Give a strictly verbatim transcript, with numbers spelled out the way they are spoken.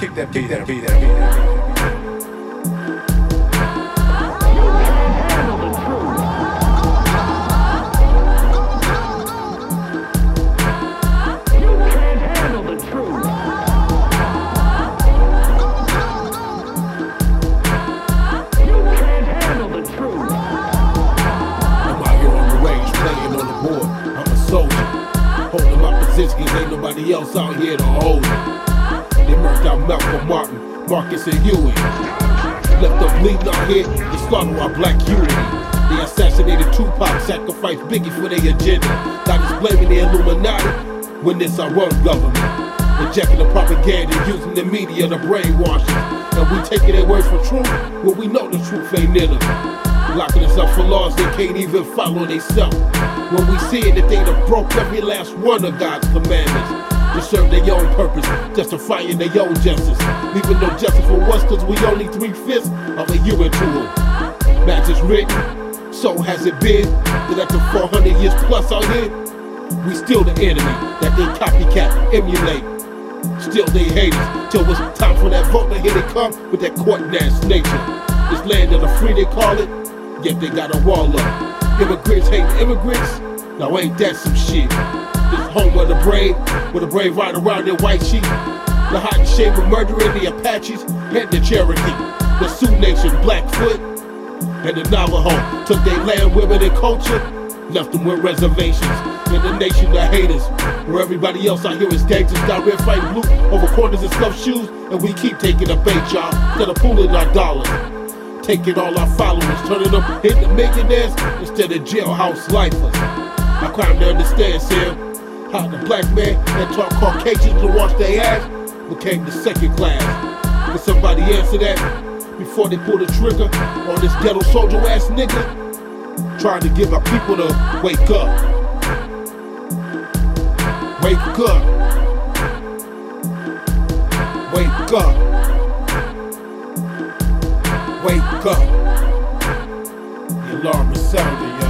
Kick that, kick that, kick that, kick that. Ain't nobody else out here to hold it. They murked out Malcolm Martin, Marcus and Ewing. Left the bleeding out here to slaughter our black unity. They assassinated Tupac, sacrificed Biggie for their agenda. Not just blaming the Illuminati when it's our world government. Injecting the propaganda, using the media to brainwash us. And we taking their words for truth when we know the truth ain't in them. Locking us up for laws they can't even follow themselves. When we see it, that they done broke every last one of God's commandments to serve their own purpose, justifying their own justice, leaving no justice for us, cause we only three-fifths of a human to them. Matters is written, so has it been, that after four hundred years plus out here, we still the enemy that they copycat, emulate. Still they hate us, till it's time for that vote, and here they come with that court-ass nature. This land of the free they call it, yet they got a wall up. Immigrants hate immigrants, now ain't that some shit. This home of the brave, with the brave ride around their white sheep. The hot and shame of murdering the Apaches and the Cherokee. The Sioux Nation, Blackfoot, and the Navajo took their land, women, and culture, left them with reservations. In the nation of haters, where everybody else out here is gangsters, got red, fight, blue, over corners and stuffed shoes, and we keep taking a bait, y'all, instead of pooling our dollars, taking all our followers, turning them into millionaires instead of jailhouse lifers. I crime to understand, Sam, how the black man that taught Caucasians to wash their ass became the second class. Can somebody answer that before they pull the trigger on this ghetto soldier ass nigga trying to get our people to wake up? Wake up, wake up, wake up, the alarm is sounding, y'all.